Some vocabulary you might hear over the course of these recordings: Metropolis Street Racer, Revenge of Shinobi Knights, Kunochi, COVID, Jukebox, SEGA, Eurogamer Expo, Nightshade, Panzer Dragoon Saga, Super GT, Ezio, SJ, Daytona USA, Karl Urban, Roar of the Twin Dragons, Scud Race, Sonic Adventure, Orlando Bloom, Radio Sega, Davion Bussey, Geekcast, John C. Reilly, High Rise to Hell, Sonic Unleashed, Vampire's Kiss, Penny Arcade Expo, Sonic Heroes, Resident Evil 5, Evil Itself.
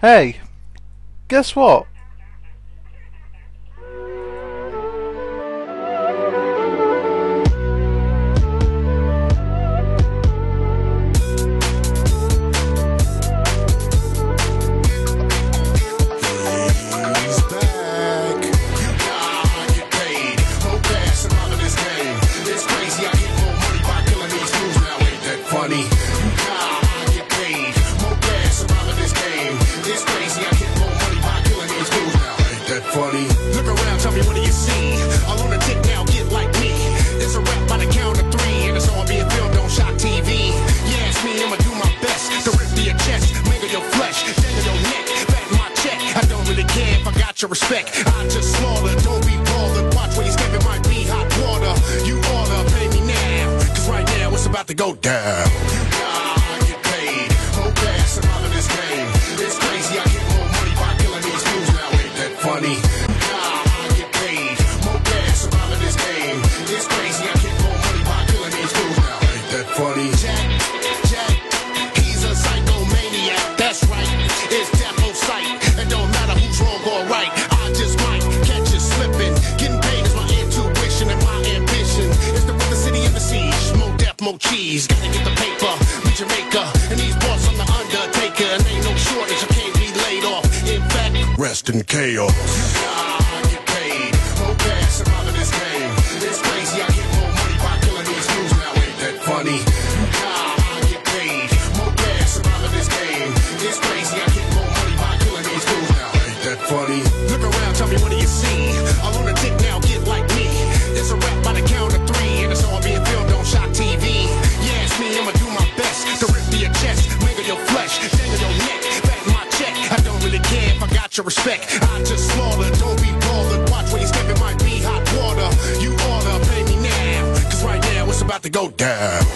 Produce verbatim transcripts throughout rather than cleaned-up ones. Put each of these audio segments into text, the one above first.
Hey, guess what? Respect. I just slaughter, don't be bothered. Watch where you step, it might be hot water. You oughta pay me now, cause right now it's about to go down. You gotta get paid, no pass I'm out of this game. It's crazy, I get more money by killing these dudes now, ain't that funny? You gotta get paid, no pass I'm out of this game. It's crazy, I get more money by killing these dudes now, ain't that funny? Jack, Jack, he's a psychomaniac, that's right. It's death on sight, and don't matter who's wrong or right. I just might catch you slipping. Getting paid is my intuition and my ambition. It's the brother city in the siege. More death, more cheese. Gotta get the paper, meet your maker. And these boss, I'm the undertaker. And ain't no shortage, you can't be laid off. In fact, rest in chaos. I get paid, no pass I'm out of this game. It's crazy, I get more money by killing these dudes now. Ain't that funny? Funny. Look around, tell me what do you see? I wanna dick now, get like me. It's a rap by the count of three, and it's all being filmed on Shock T V. Yeah, it's me, I'ma do my best to rip through your chest, wiggle your flesh, dangle your neck, back my check. I don't really care if I got your respect. I just slaughter, don't be bothered. Watch where you step, it might be hot water. You oughta pay me now, cause right now it's about to go down.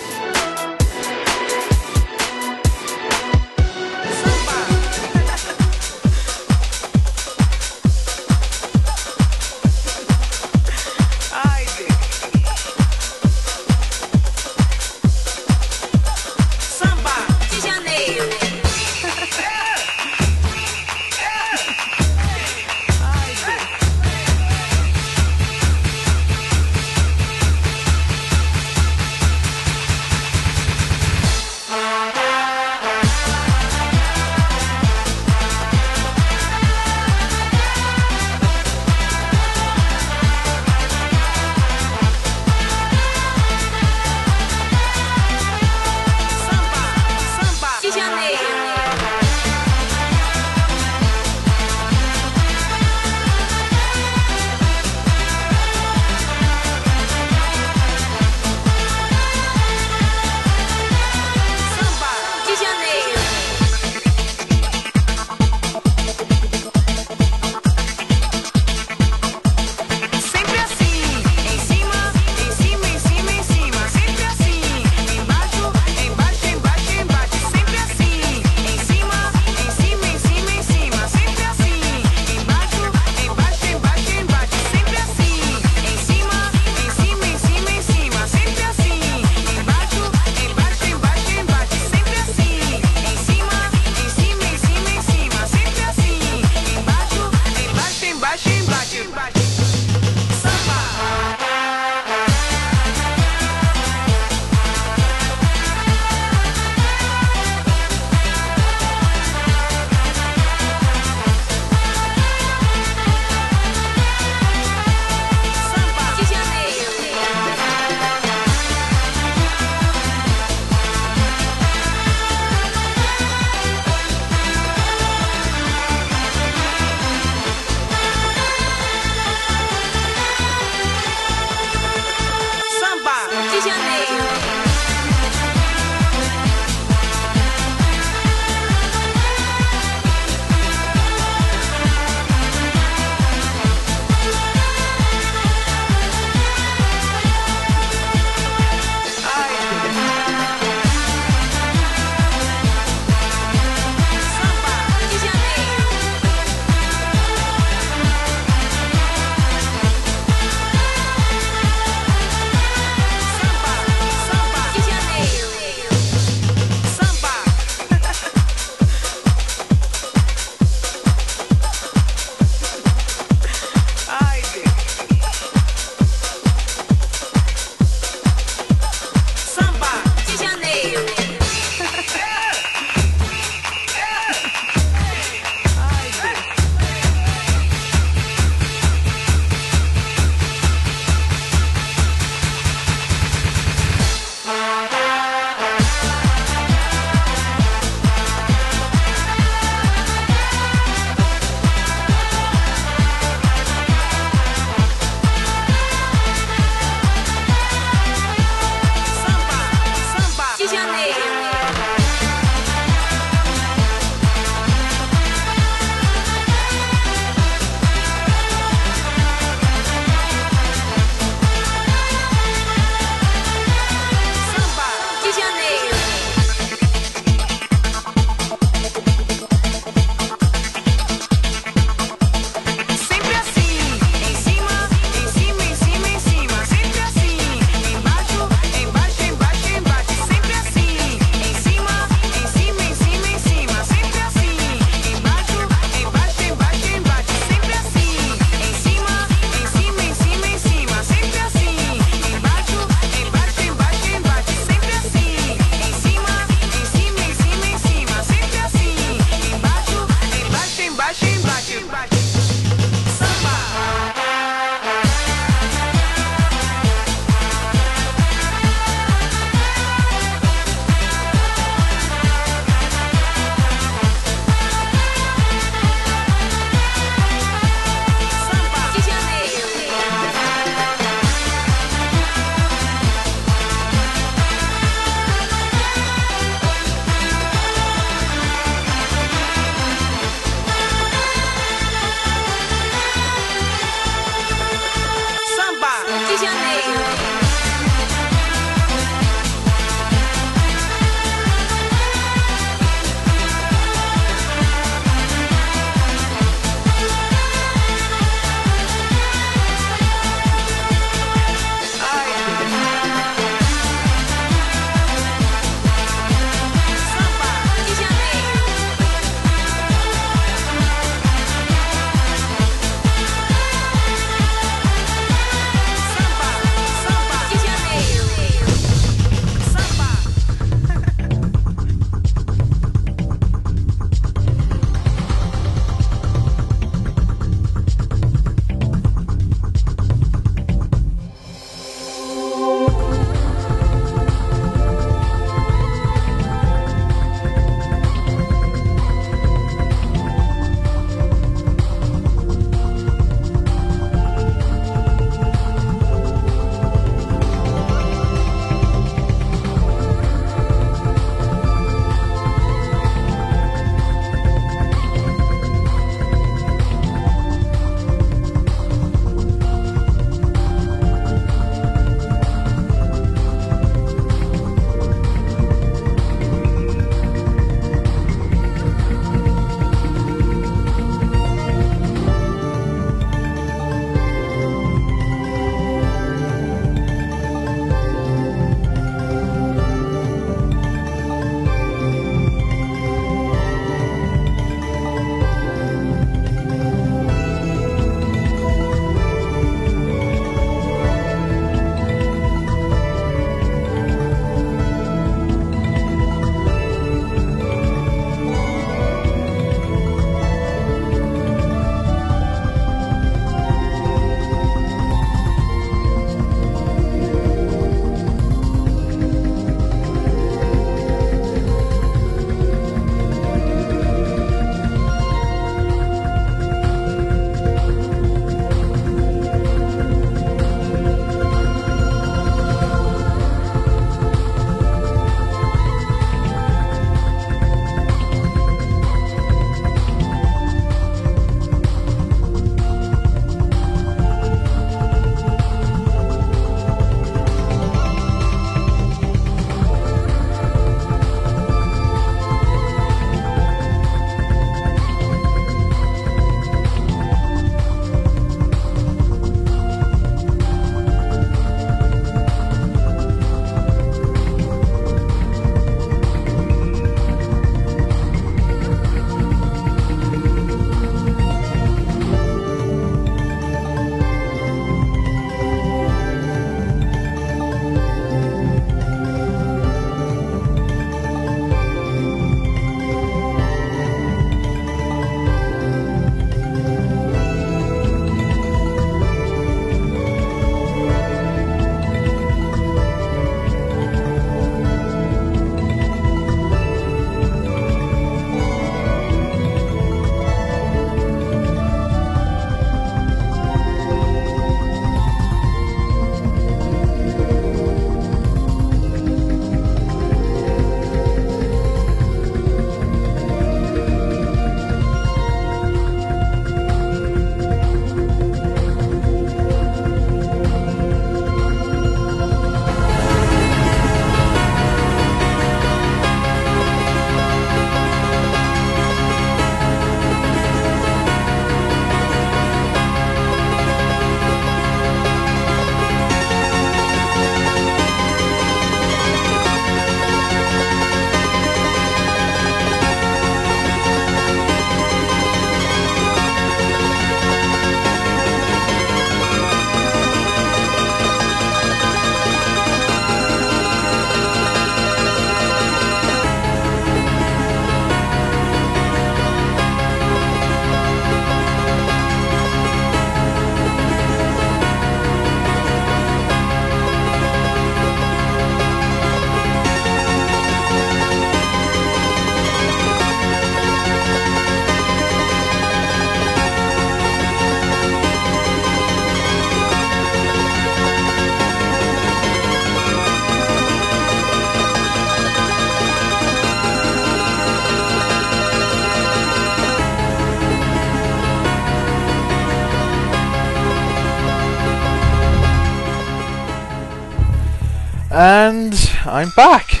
And I'm back!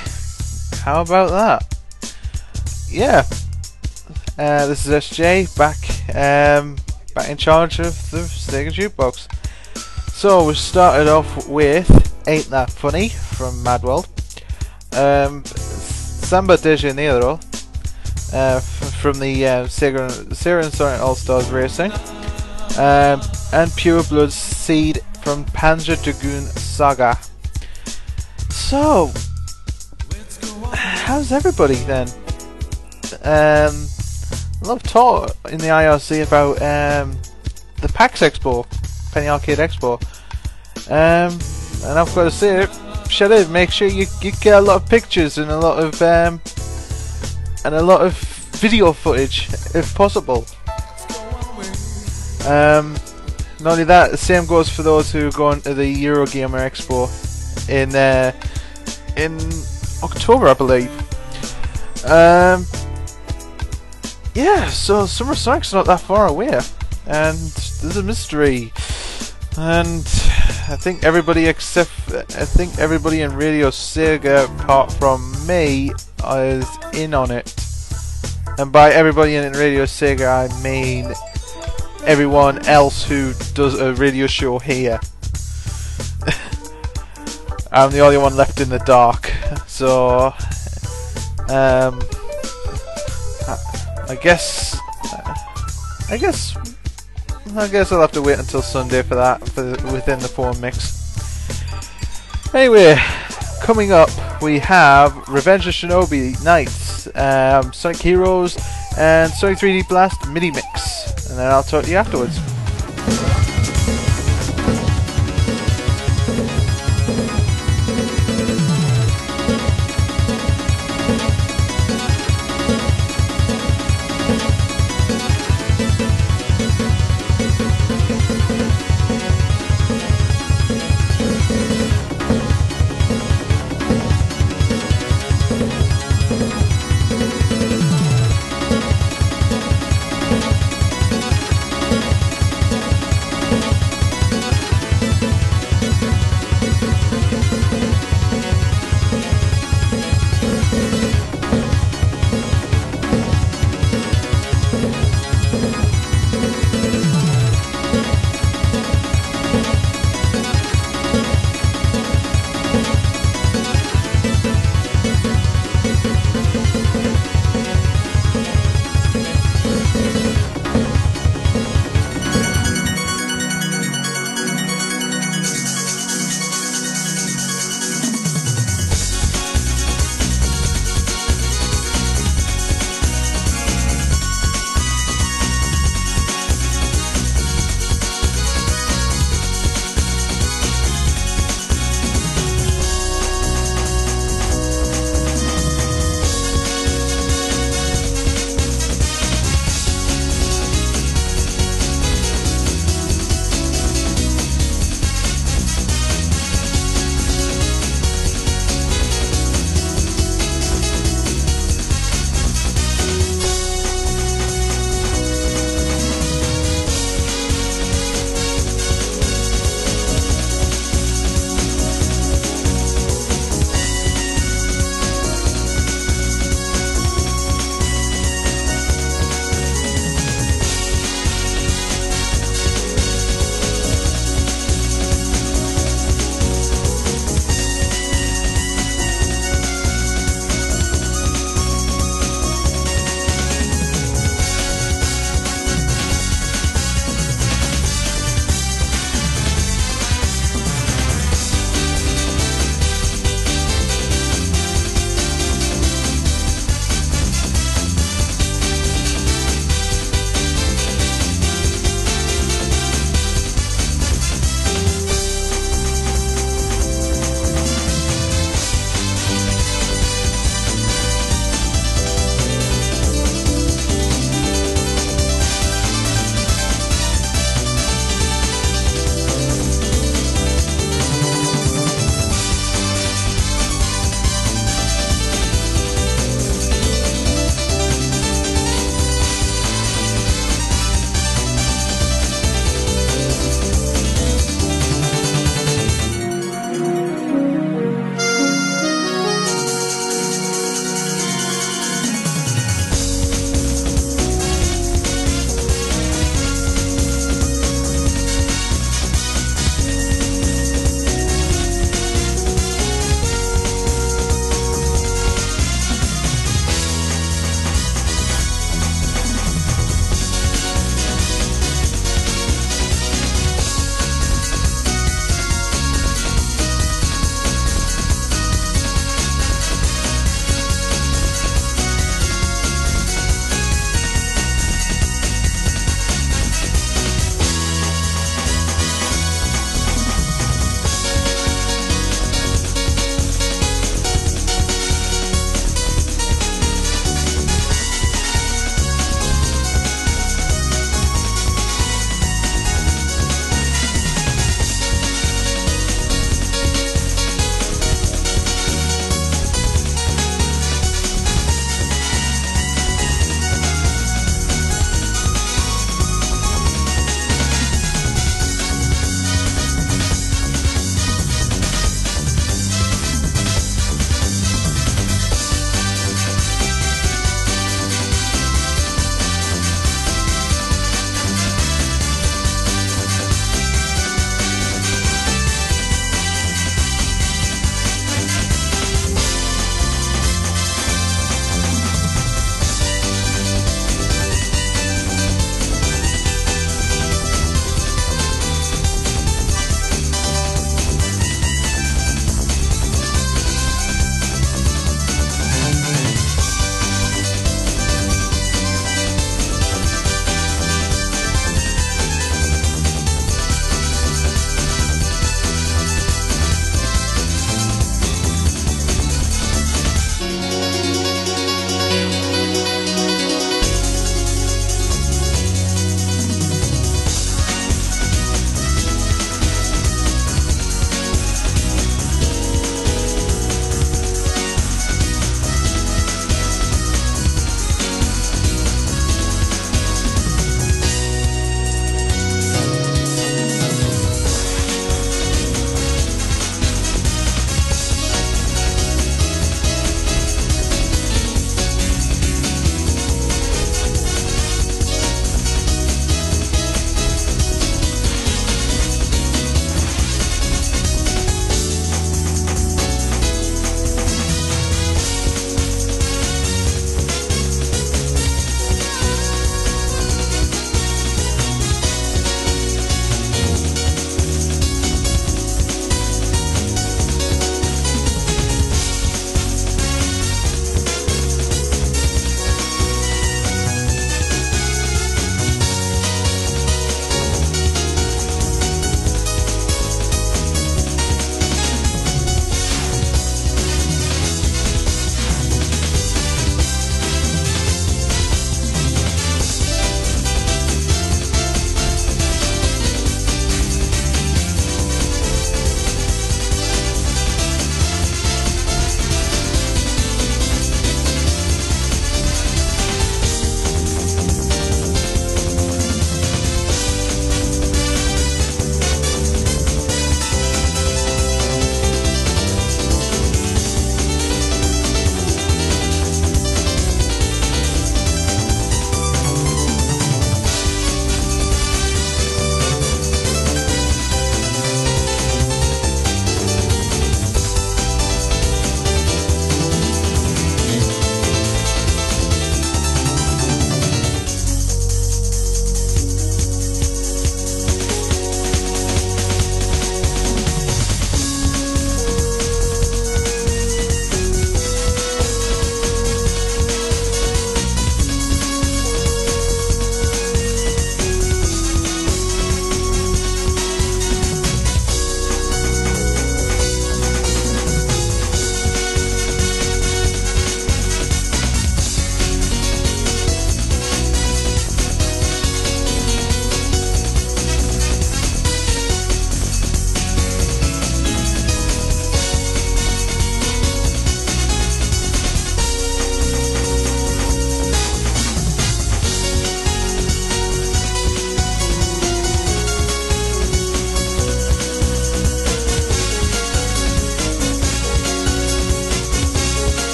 How about that? Yeah. Uh, this is S J, back um, back in charge of the Sega Jukebox. So we started off with Ain't That Funny from Madworld. Um, Samba de Janeiro uh, from the uh, Sega Siren All Stars Racing. Um, and Pure Blood Seed from Panzer Dragoon Saga. So, how's everybody then? Um, a lot of talk in the I R C about um, the PAX Expo, Penny Arcade Expo. Um, and I've got to say, shut in, make sure you, you get a lot of pictures and a lot of um, and a lot of video footage if possible. Um, not only that, the same goes for those who go on to the Eurogamer Expo in uh, in October, I believe. Um, yeah, so Summer Sonic's not that far away, and there's a mystery, and I think everybody except I think everybody in Radio Sega apart from me is in on it, and by everybody in Radio Sega I mean everyone else who does a radio show here. I'm the only one left in the dark, so um, I guess I guess I guess I'll have to wait until Sunday for that, for within the phone mix. Anyway, coming up we have Revenge of Shinobi Knights, um, Sonic Heroes, and Sonic three D Blast Mini Mix, and then I'll talk to you afterwards.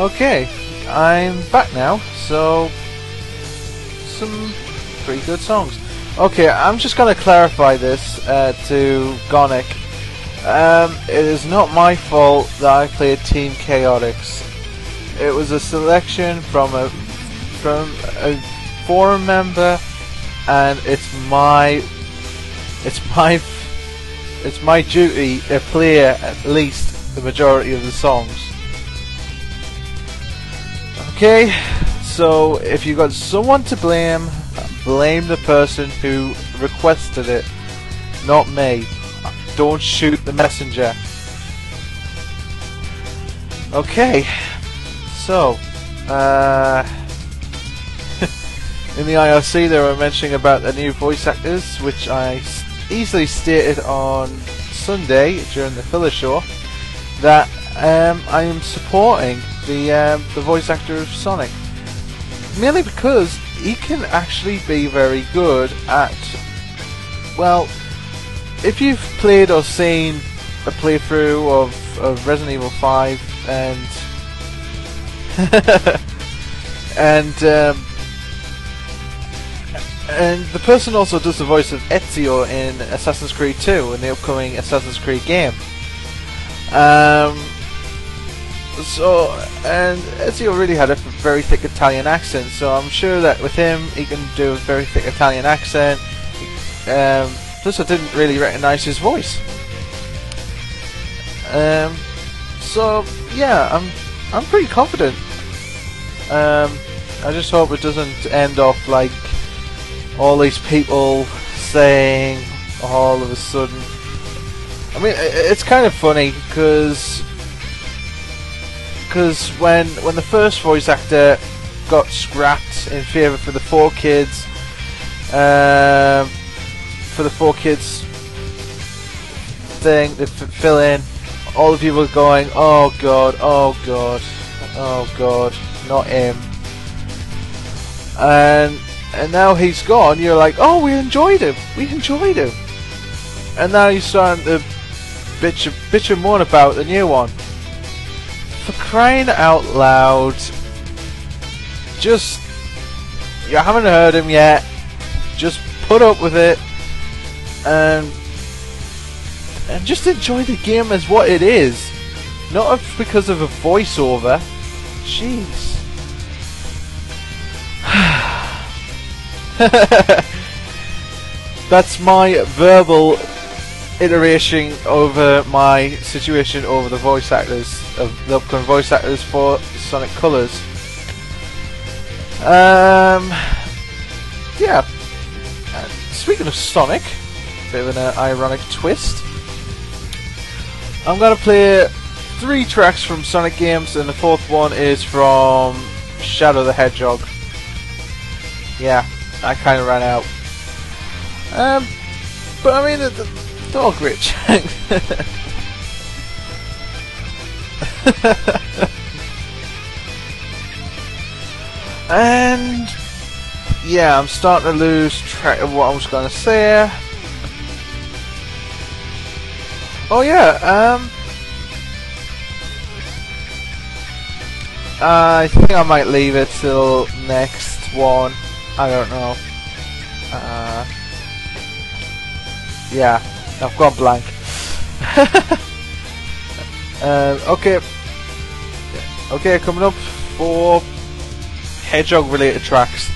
Okay, I'm back now, so some pretty good songs. Okay, I'm just going to clarify this uh, to Gonic. Um, it is not my fault that I played Team Chaotix. It was a selection from a from a forum member, and it's my it's my it's my duty to play at least the majority of the songs. Okay, so if you've got someone to blame, blame the person who requested it, not me. Don't shoot the messenger. Okay, so uh, in the I R C they were mentioning about the new voice actors, which I easily stated on Sunday during the filler show that um, I am supporting the um, the voice actor of Sonic, merely because he can actually be very good at, well, if you've played or seen a playthrough of, of Resident Evil five and and um, and the person also does the voice of Ezio in Assassin's Creed two, in the upcoming Assassin's Creed game. Um, so and Ezio really had a very thick Italian accent, so I'm sure that with him he can do a very thick Italian accent. Um, Plus, I didn't really recognise his voice. Um, so yeah, I'm I'm pretty confident. Um, I just hope it doesn't end off like all these people saying all of a sudden. I mean, it's kind of funny because because when when the first voice actor got scrapped in favour for the four kids. Um, For the four kids thing, they f fill in. All the people going, oh god, oh god, oh god, not him. And and now he's gone. You're like, oh, we enjoyed him, we enjoyed him. And now you're starting to bitch, bitch and moan about the new one. For crying out loud! Just you haven't heard him yet. Just put up with it. And, and just enjoy the game as what it is, not because of a voiceover. Jeez. That's my verbal iteration over my situation over the voice actors of the upcoming voice actors for Sonic Colors. Um, yeah. And speaking of Sonic. Bit of an uh, ironic twist. I'm going to play three tracks from Sonic games, and the fourth one is from Shadow the Hedgehog. Yeah, I kind of ran out. Um, but I mean, the, the dog rich. And yeah, I'm starting to lose track of what I was going to say. Oh yeah, um, I think I might leave it till next one, I don't know, uh, yeah, I've gone blank. uh, okay, okay, coming up for Hedgehog related tracks.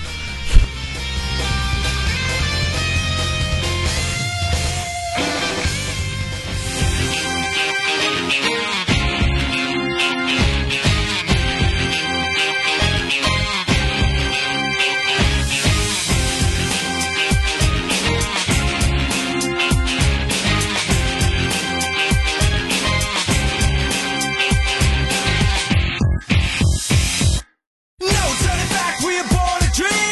Dream!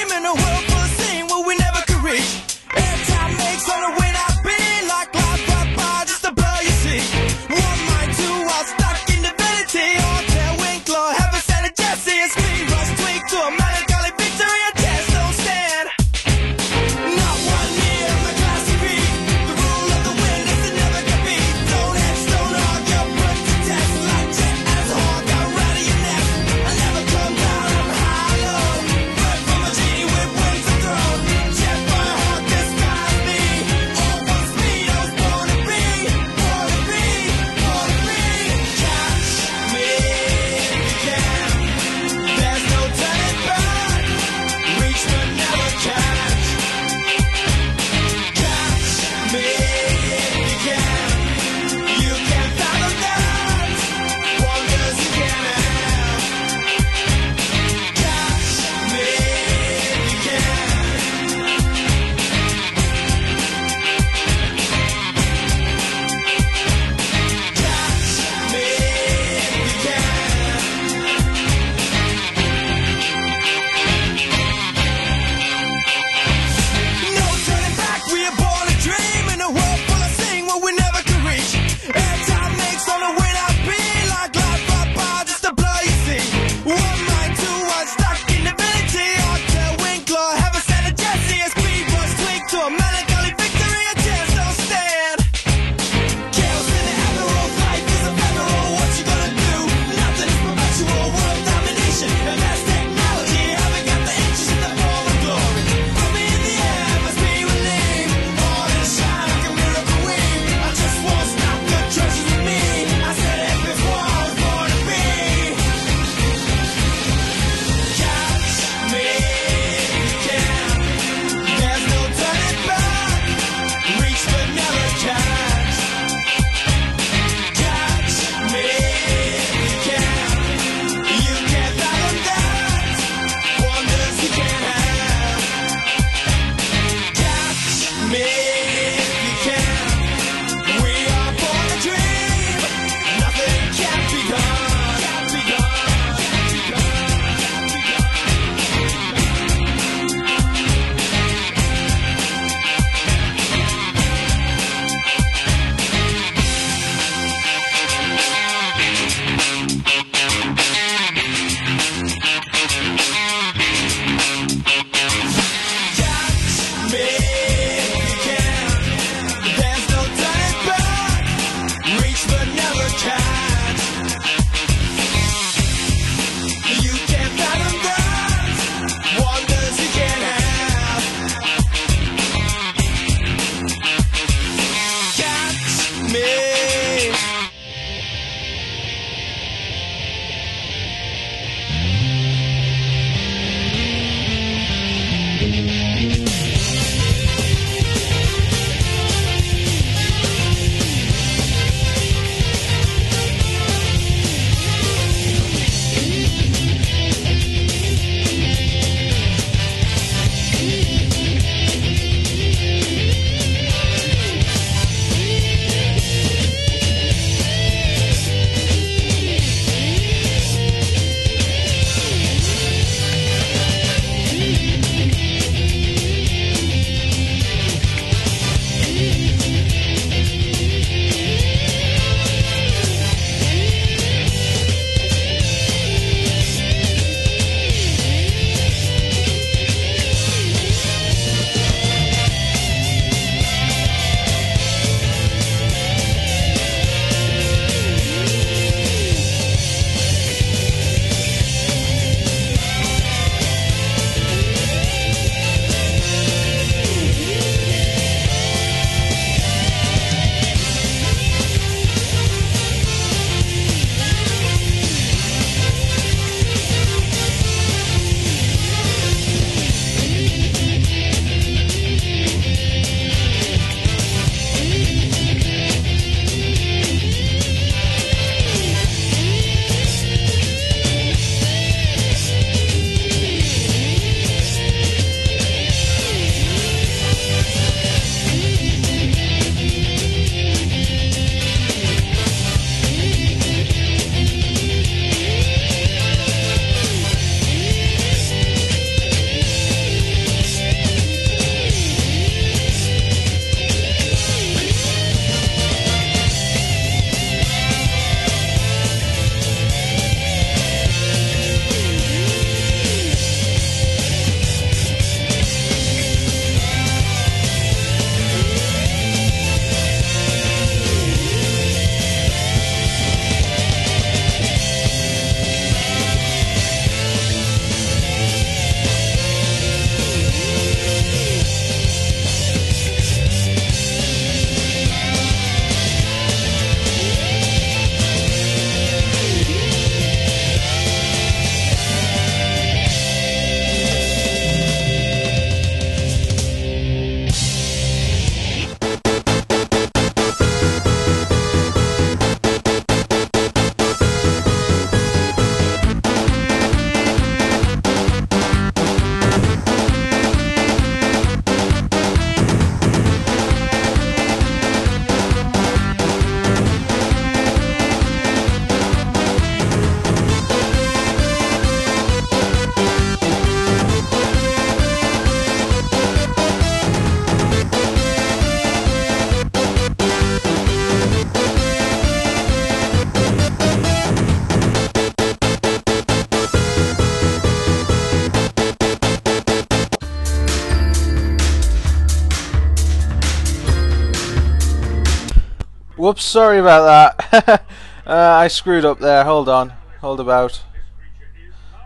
Whoops, sorry about that. uh, I screwed up there. Hold on. Hold about.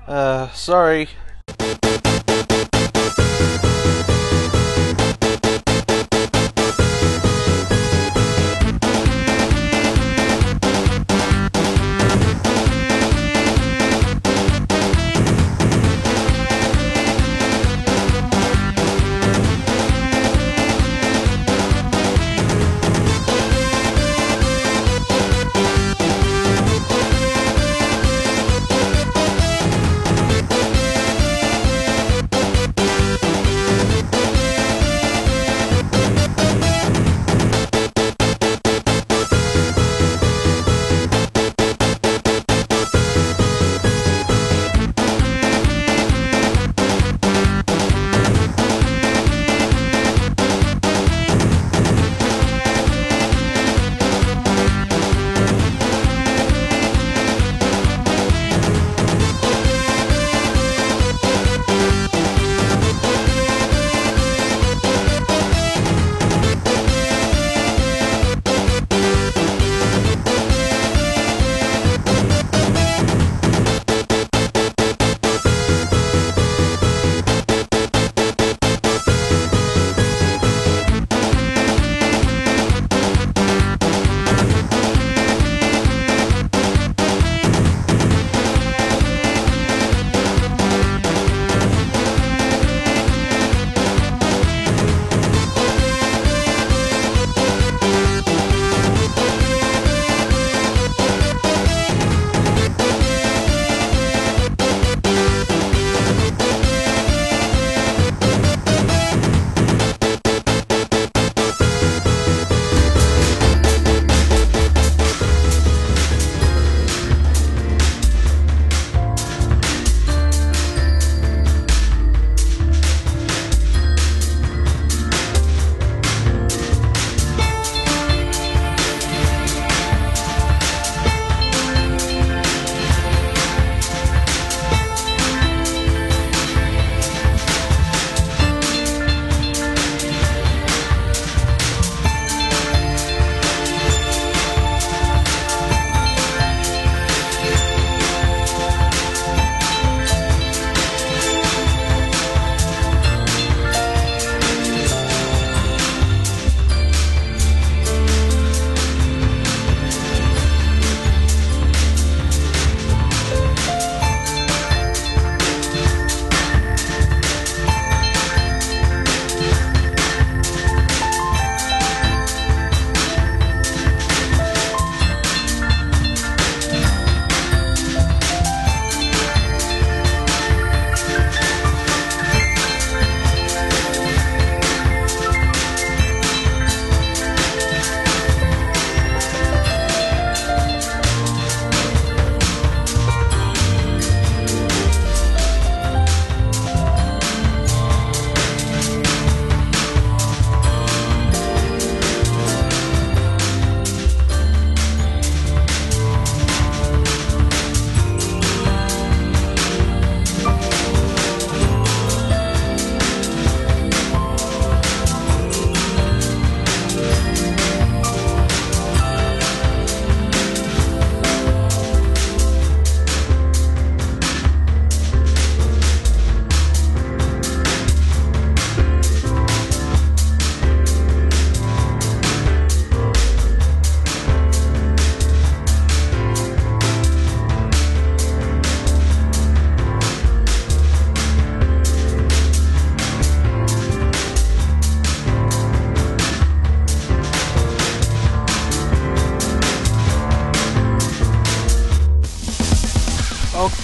Uh, sorry.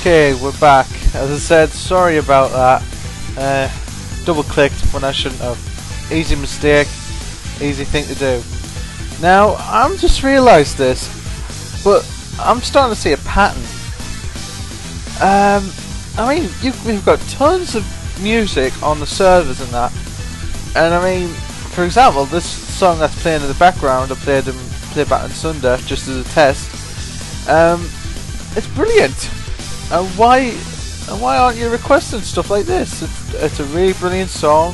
Okay, we're back. As I said, sorry about that. Uh, double clicked when I shouldn't have. Easy mistake, easy thing to do. Now, I've just realised this, but I'm starting to see a pattern. Um, I mean, you've, we've got tons of music on the servers and that. And I mean, for example, this song that's playing in the background, I played in Playback on Sunday just as a test. Um, it's brilliant. And why, and why aren't you requesting stuff like this? It's, it's a really brilliant song.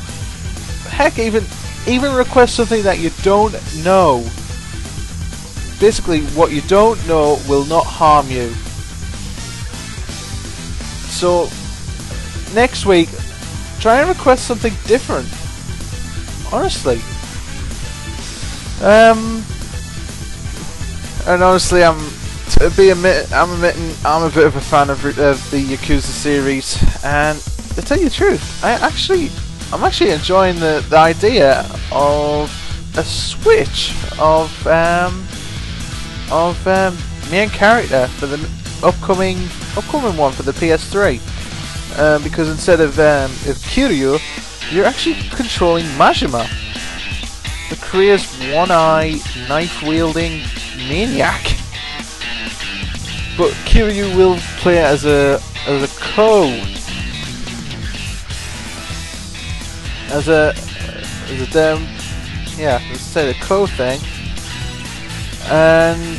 Heck, even even request something that you don't know. Basically, what you don't know will not harm you. So, next week, try and request something different. Honestly. Um, and honestly, I'm to be admit, I'm admitting I'm a bit of a fan of, of the Yakuza series, and to tell you the truth, I actually I'm actually enjoying the the idea of a switch of um of um main character for the upcoming upcoming one for the P S three, uh, because instead of um of Kiryu, you're actually controlling Majima, the Korea's one-eye, knife-wielding maniac. But Kiryu will play as a as a co as a as a um, yeah, let's say the co thing, and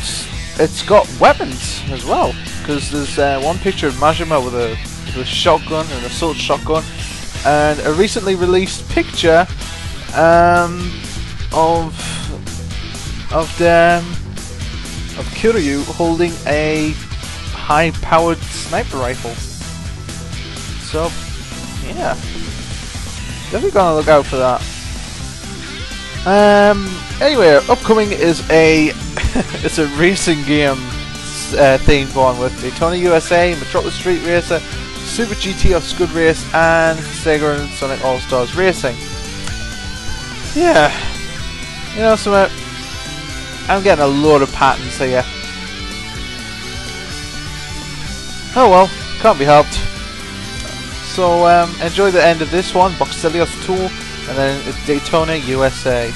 it's got weapons as well. Because there's uh, one picture of Majima with a with a shotgun, an assault shotgun, and a recently released picture. Um, Of of them of Kiryu holding a high-powered sniper rifle. So yeah, definitely gonna look out for that. Um. Anyway, upcoming is a it's a racing game uh, themed one with Daytona U S A, Metropolis Street Racer, Super G T or Scud Race, and Sega and Sonic All Stars Racing. Yeah. You know, so uh, I'm getting a load of patterns here. Oh well, can't be helped. So um, enjoy the end of this one, Boxelios Tool, and then it's Daytona U S A.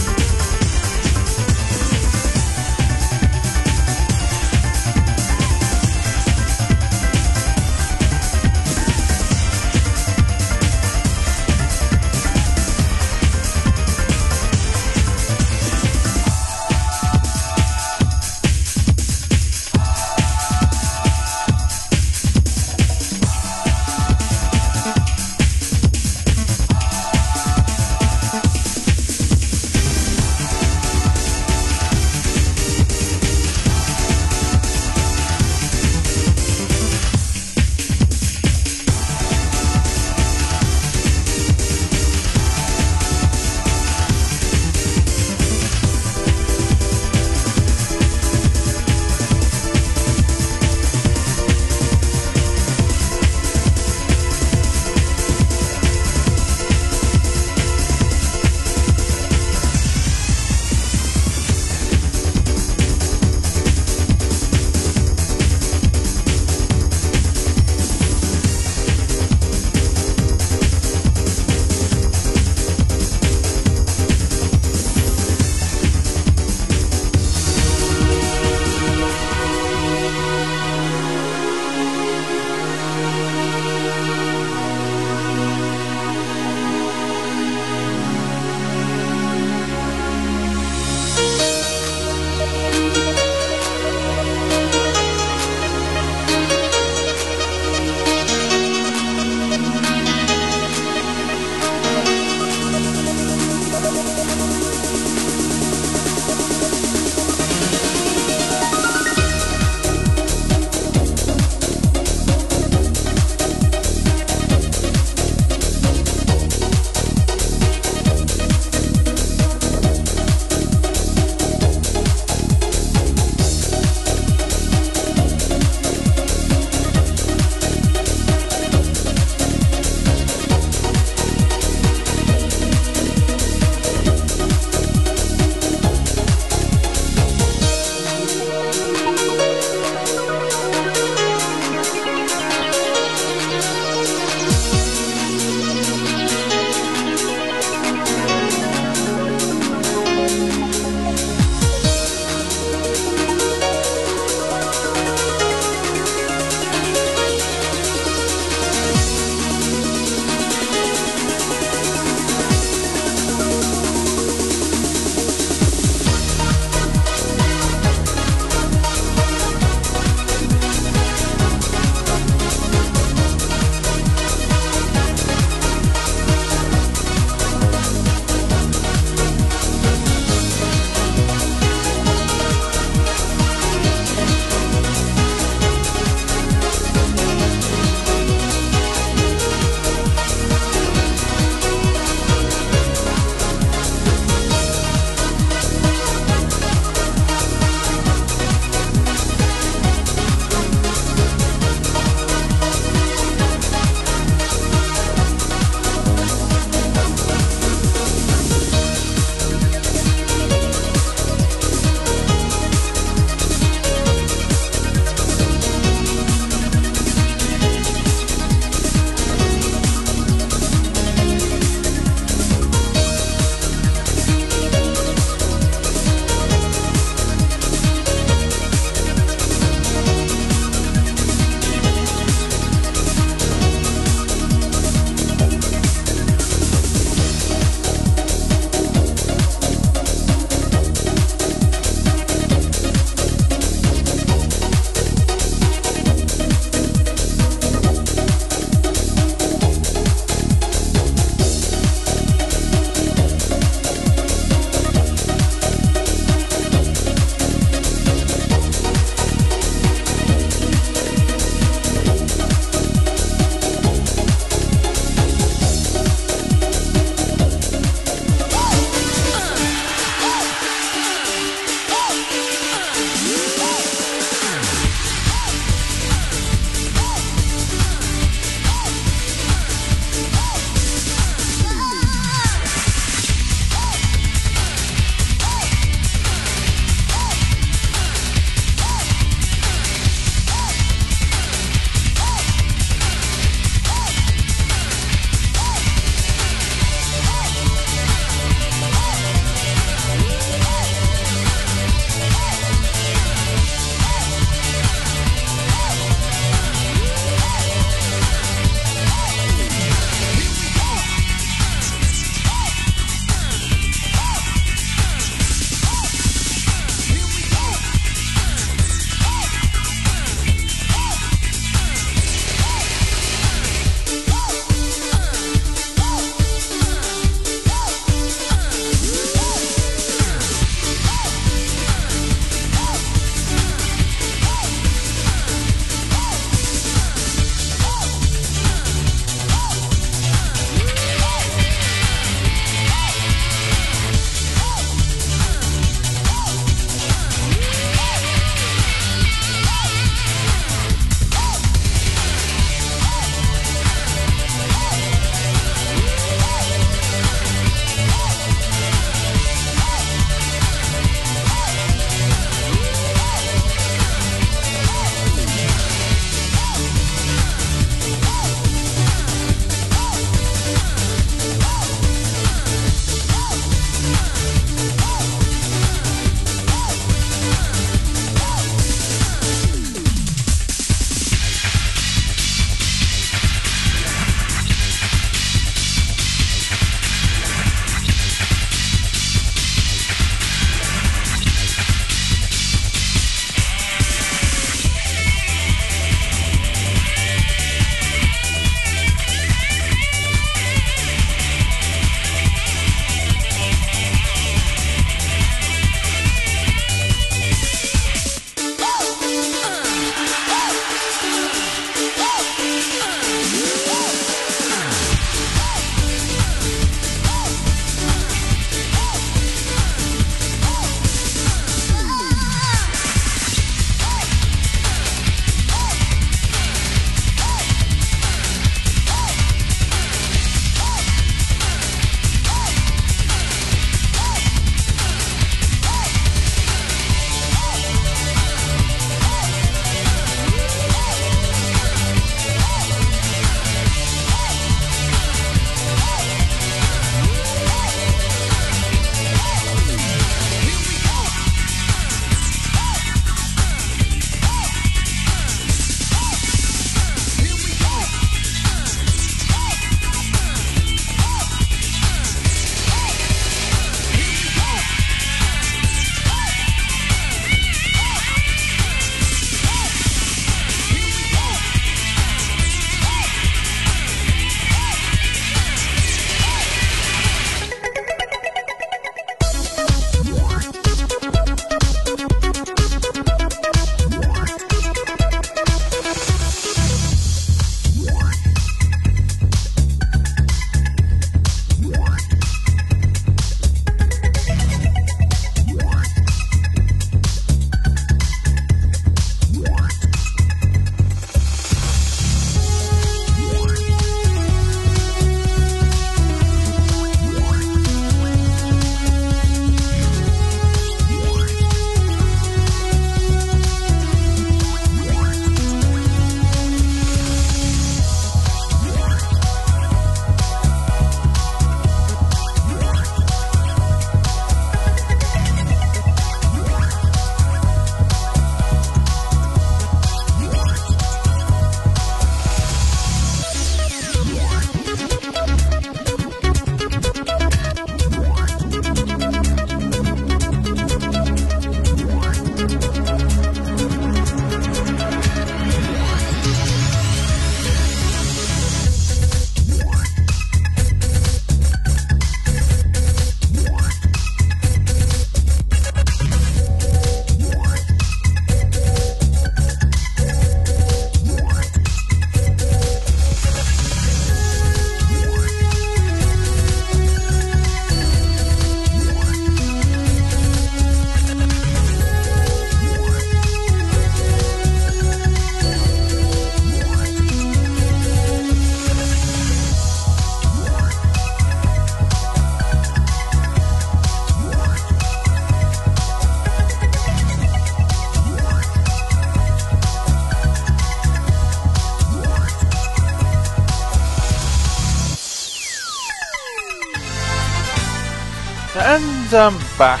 And I'm back.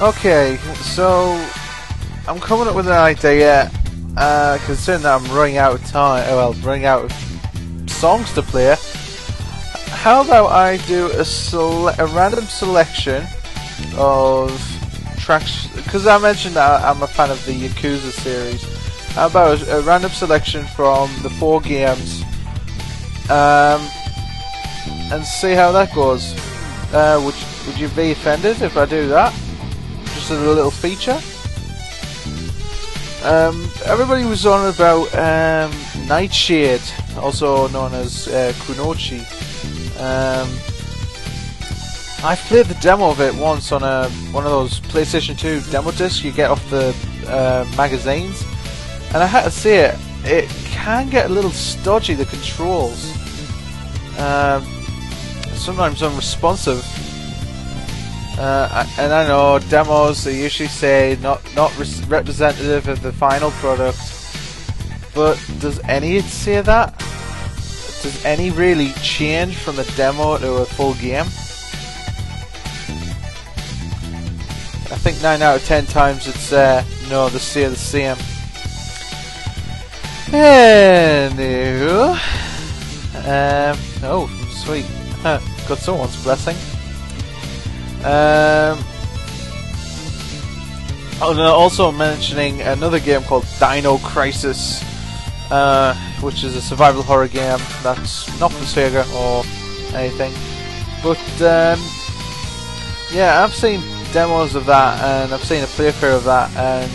Okay, so I'm coming up with an idea. Uh, considering that I'm running out of time, well, running out of songs to play. How about I do a, sele a random selection of tracks? Because I mentioned that I'm a fan of the Yakuza series. How about a, a random selection from the four games? Um, and see how that goes. Uh, would would you be offended if I do that? Just as a little feature. Um, everybody was on about um, Nightshade, also known as uh, Kunochi. Um, I've played the demo of it once on a one of those PlayStation two demo discs you get off the uh, magazines, and I had to say it, it can get a little stodgy, the controls. Um, sometimes unresponsive. Uh, and I know demos, they usually say not not representative of the final product, but does any say that? Does any really change from a demo to a full game? I think nine out of ten times it's uh, no, they say the same. Anywho, um, oh sweet, huh, got someone's blessing. Um, oh no, also mentioning another game called Dino Crisis, uh, which is a survival horror game that's not from Sega or anything, but um, yeah, I've seen demos of that and I've seen a playthrough of that, and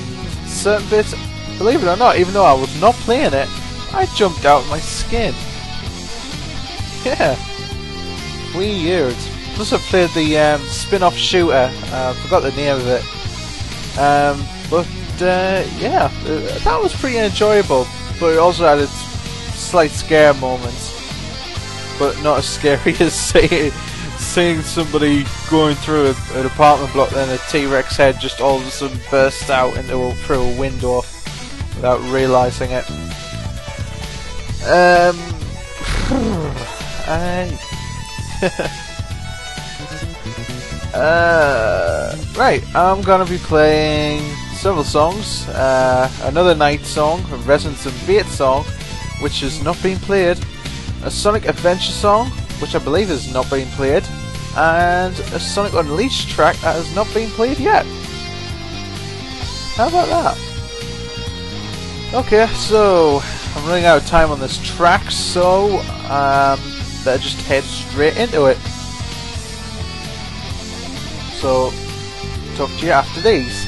certain bits, believe it or not, even though I was not playing it, I jumped out of my skin. Yeah, weird. Plus I've played the um, spin-off shooter, uh, forgot the name of it, um, but uh, yeah, that was pretty enjoyable, but it also had its slight scare moments, but not as scary as see, seeing somebody going through a, an apartment block, then a T-Rex head just all of a sudden bursts out into a, through a window without realising it. Um, I... Uh, right, I'm gonna be playing several songs. Uh, another Night song, a Resonance of Fate song, which has not been played. A Sonic Adventure song, which I believe has not been played. And a Sonic Unleashed track that has not been played yet. How about that? Okay, so I'm running out of time on this track, so um, better just head straight into it. So, talk to you after these.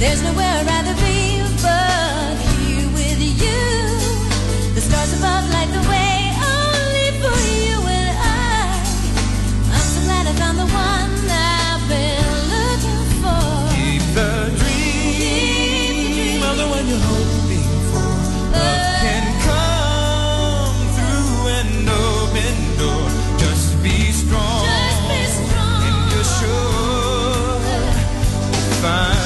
There's nowhere I'd rather be but here with you. The stars above light the way only for you and I. I'm so glad I found the one I've been looking for. Keep the dream, Keep the dream. Of the one you're hoping for. Love can come through an open door. Just be strong, Just be strong. And you're sure we'll find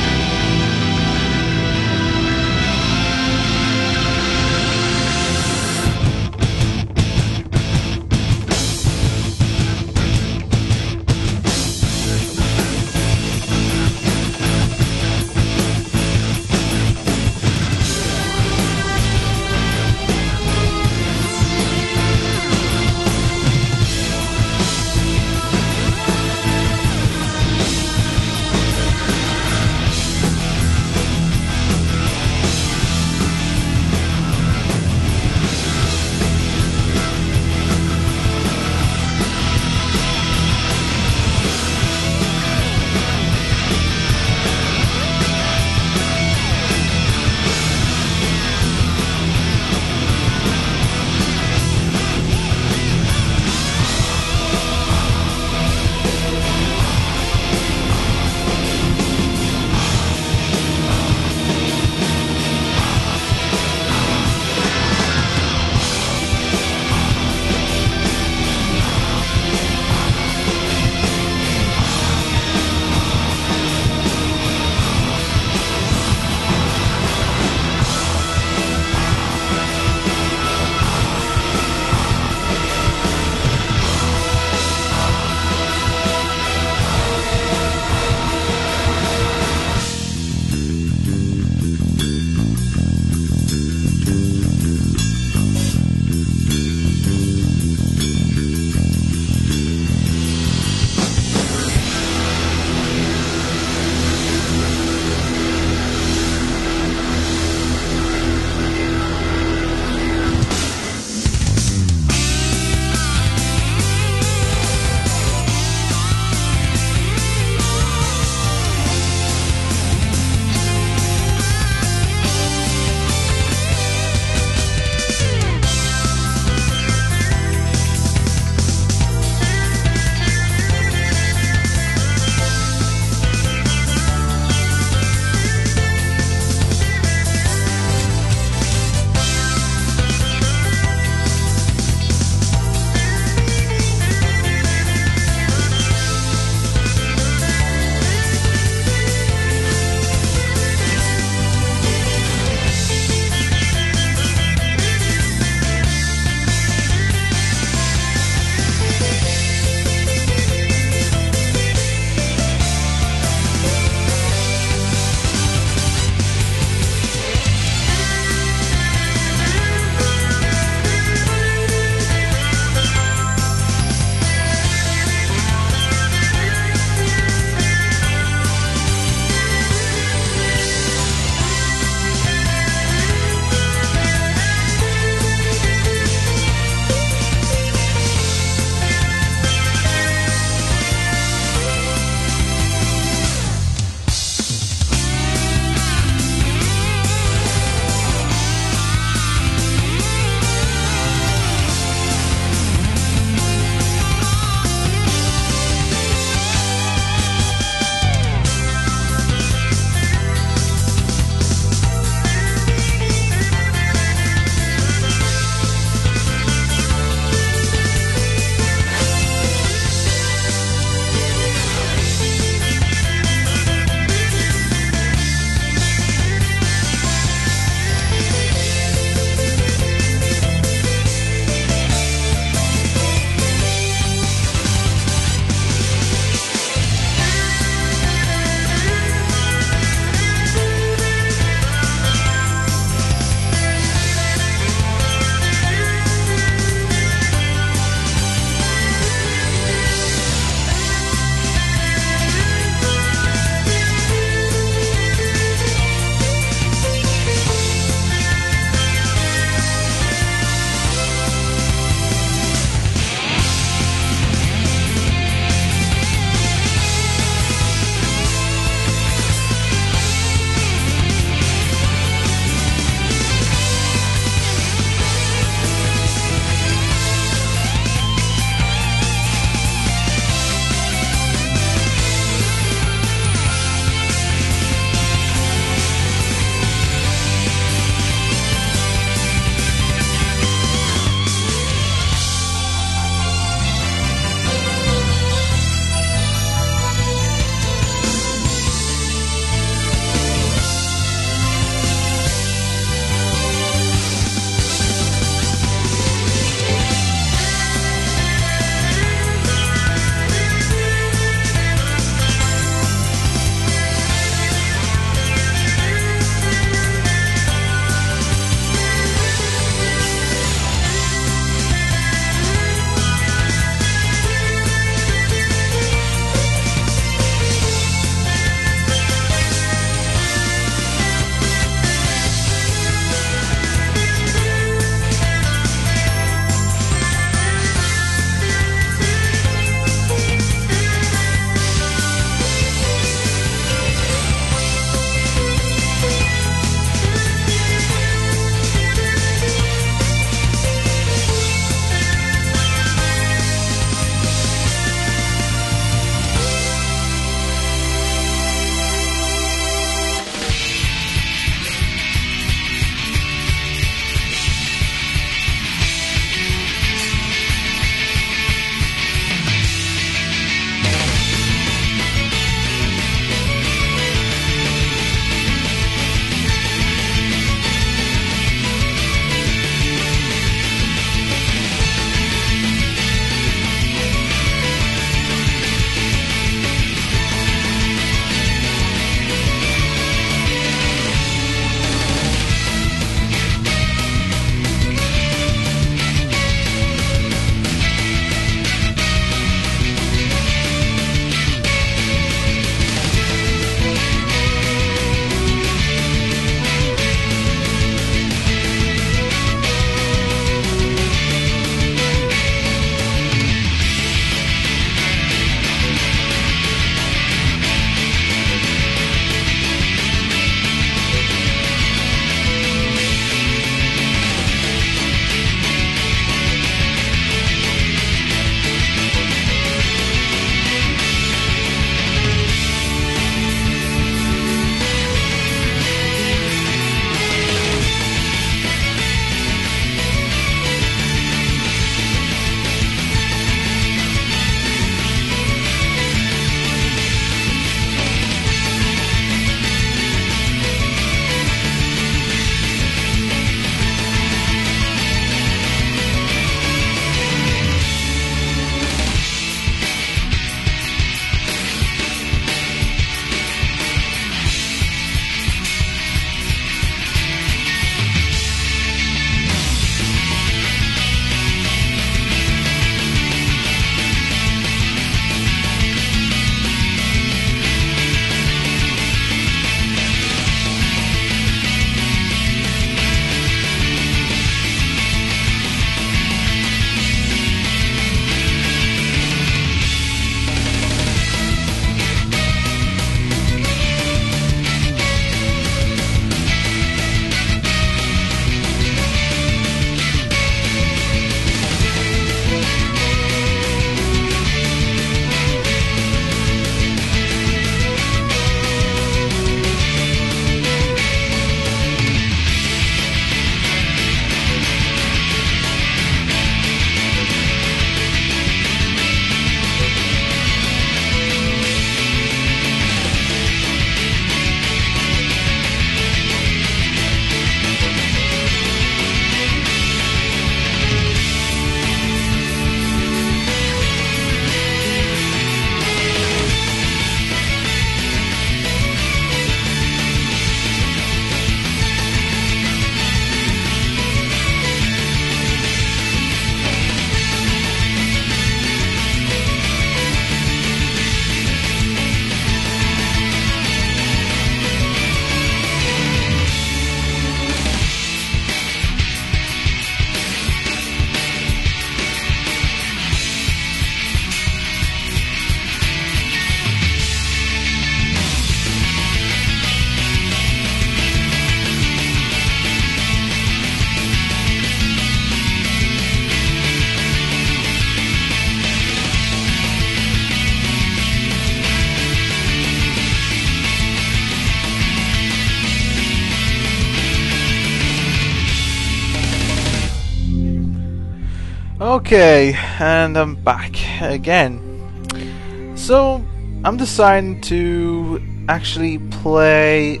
Okay, and I'm back again. So, I'm deciding to actually play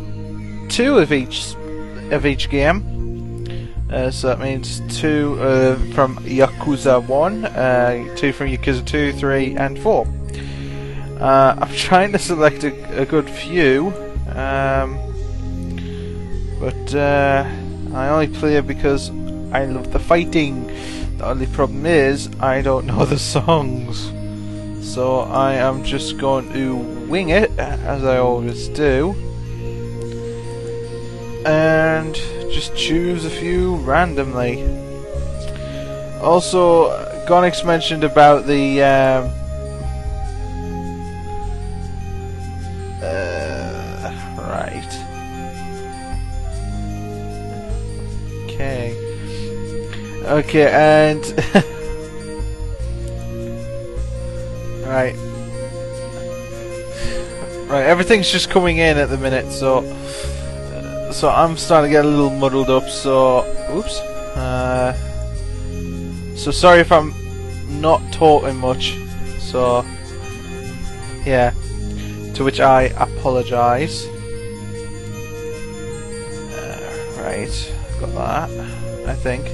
two of each of each game. Uh, so that means two uh, from Yakuza one, uh, two from Yakuza two, three, and four. Uh, I'm trying to select a, a good few, um, but uh, I only play it because I love the fighting. The only problem is, I don't know the songs. So I am just going to wing it, as I always do. And just choose a few randomly. Also, Gonix mentioned about the... Um, uh, right. Okay. Okay, and... right. Right, everything's just coming in at the minute, so... Uh, so I'm starting to get a little muddled up, so... Oops. Uh, so sorry if I'm not talking much, so... Yeah. To which I apologise. Uh, right, got that, I think.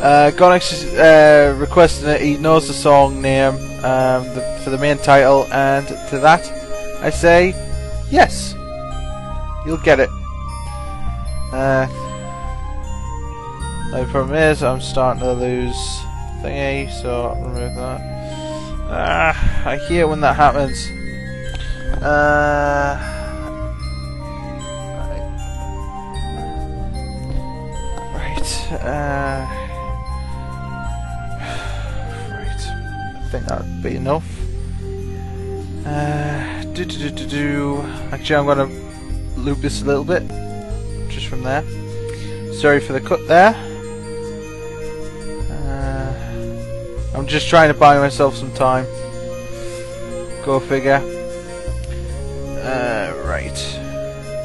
Uh, Gonix is uh, requesting that he knows the song name um, the, for the main title, and to that I say yes, you'll get it. Uh, the problem is I'm starting to lose thingy, so I'll remove that. Ah, I hear when that happens. Uh, right. Uh, I think that'd be enough. Uh, do, do, do, do, do. Actually, I'm going to loop this a little bit, just from there. Sorry for the cut there. Uh, I'm just trying to buy myself some time. Go figure. Uh, right.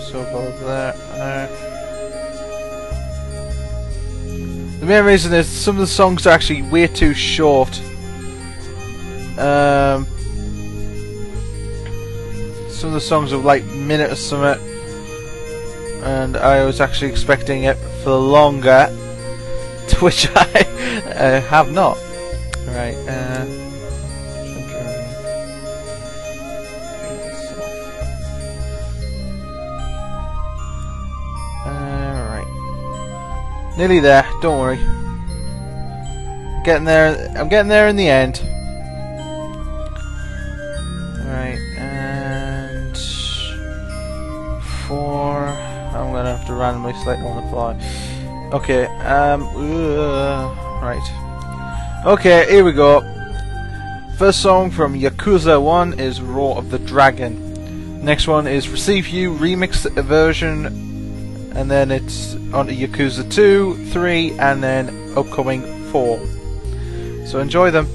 So over there. Uh, the main reason is some of the songs are actually way too short. Um, some of the songs are like minute or something, and I was actually expecting it for longer, to which I uh, have not. Right. Uh, Alright. Nearly there. Don't worry. Getting there. I'm getting there in the end. To randomly select on the fly. Okay, um, uh, right. Okay, here we go. First song from Yakuza one is Roar of the Dragon. Next one is Receive You Remix version, and then it's on to Yakuza two, three, and then upcoming four. So enjoy them.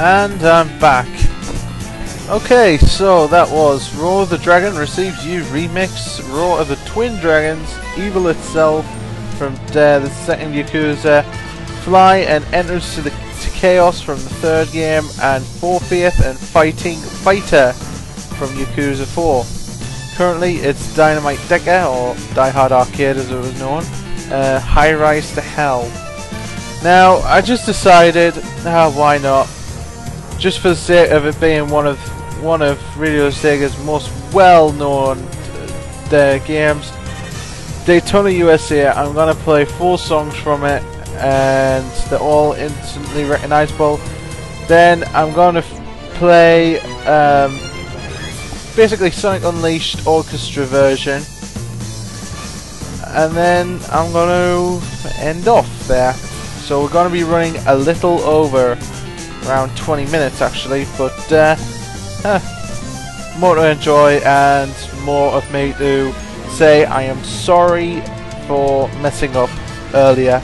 And I'm back. Okay, so that was Roar of the Dragon Receives You Remix, Roar of the Twin Dragons, Evil Itself from uh, the second Yakuza, Fly and Enters to the to Chaos from the third game, and fortieth and Fighting Fighter from Yakuza four. Currently it's Dynamite Deka, or Die Hard Arcade as it was known, uh, High Rise to Hell. Now, I just decided, ah, why not? Just for the sake of it being one of one of Radio Sega's most well-known uh, games, Daytona U S A. I'm gonna play four songs from it, and they're all instantly recognizable. Then I'm gonna f play um, basically Sonic Unleashed orchestra version, and then I'm gonna end off there. So we're gonna be running a little over. Around twenty minutes actually, but uh, huh, more to enjoy and more of me to say I am sorry for messing up earlier.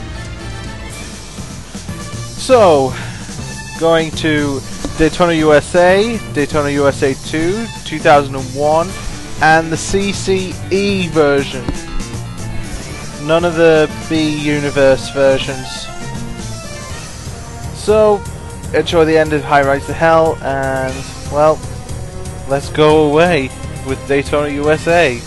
So, going to Daytona U S A, Daytona U S A two, two thousand one, and the C C E version. None of the B Universe versions. So, enjoy the end of High Rise to Hell, and, well, let's go away with Daytona U S A.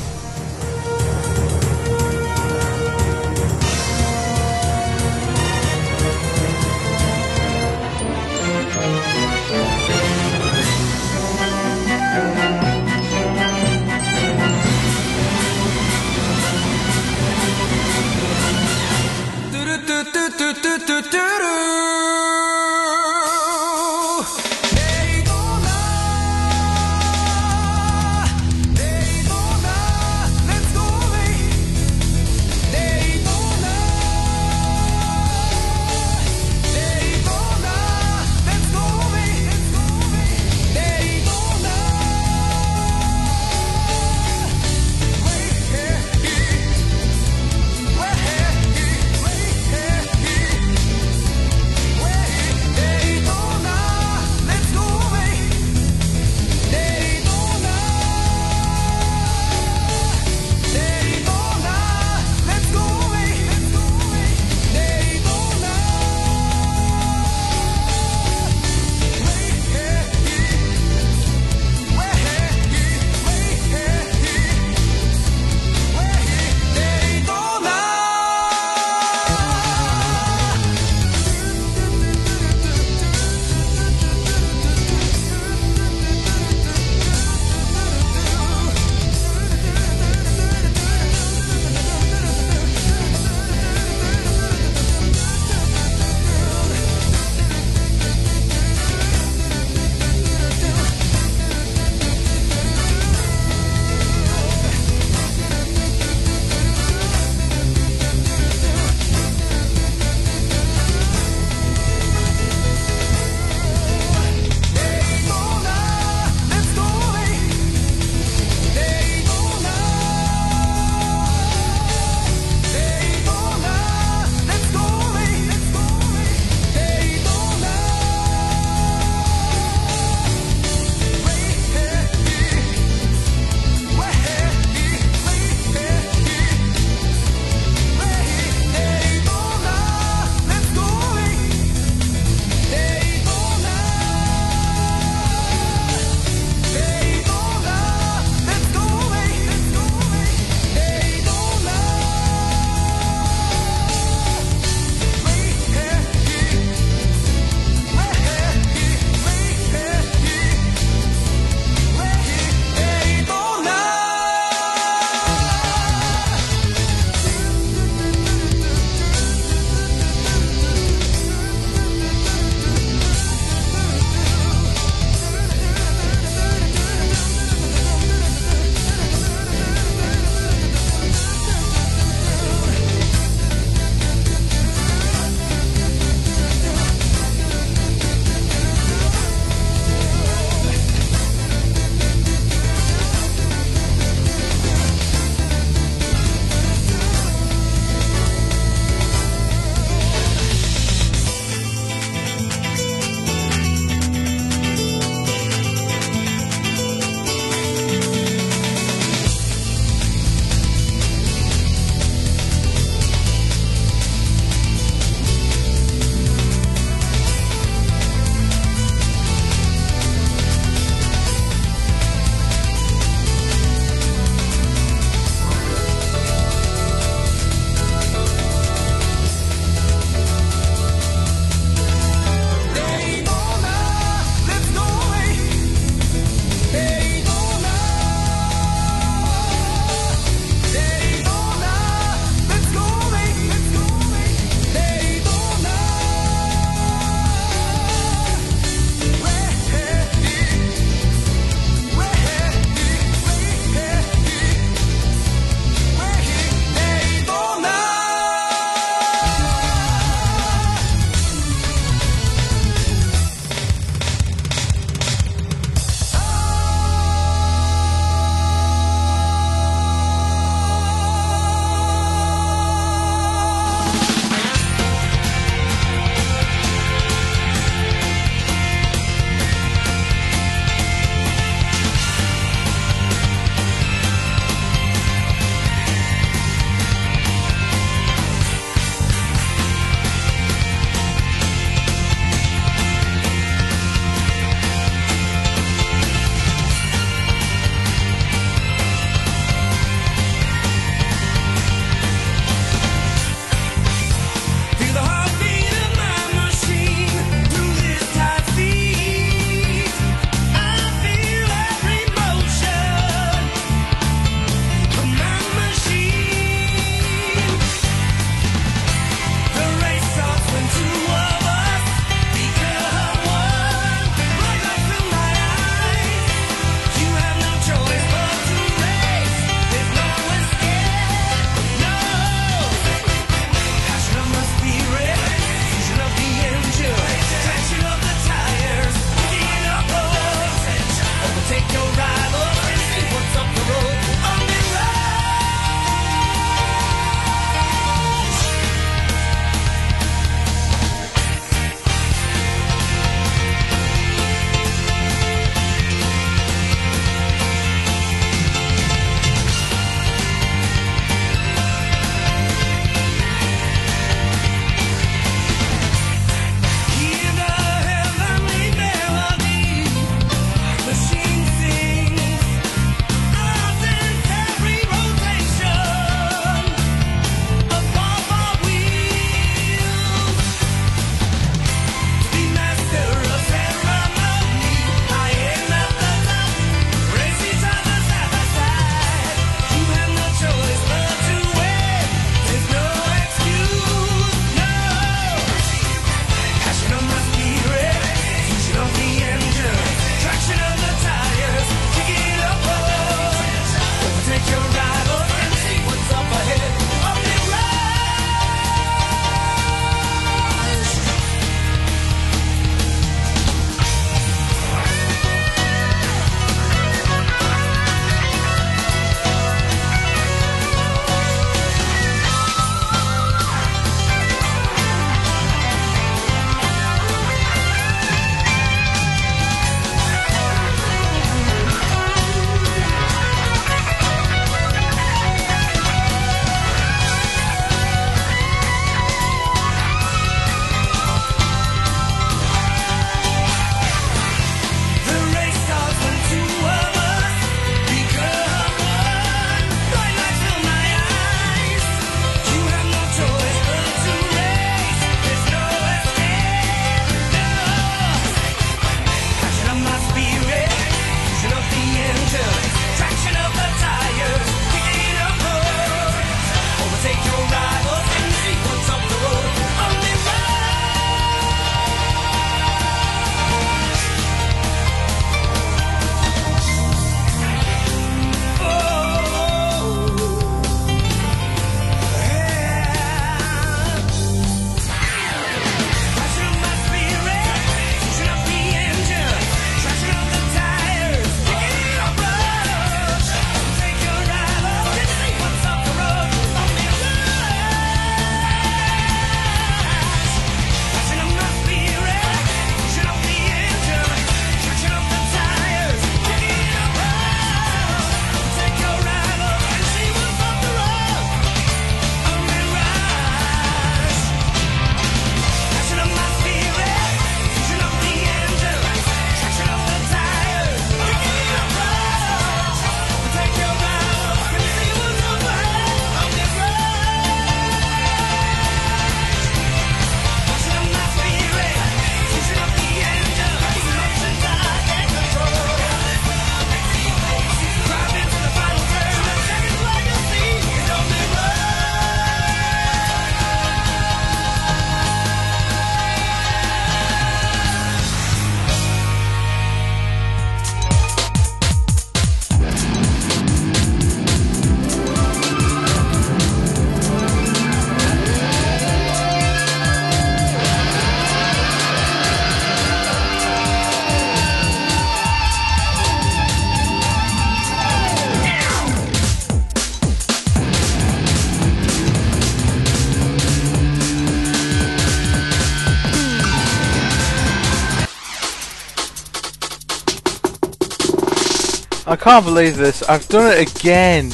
I can't believe this. I've done it again.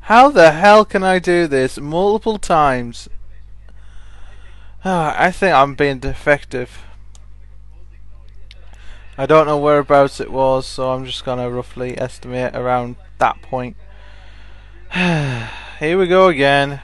How the hell can I do this multiple times? Oh, I think I'm being defective. I don't know whereabouts it was, so I'm just gonna roughly estimate around that point. Here we go again.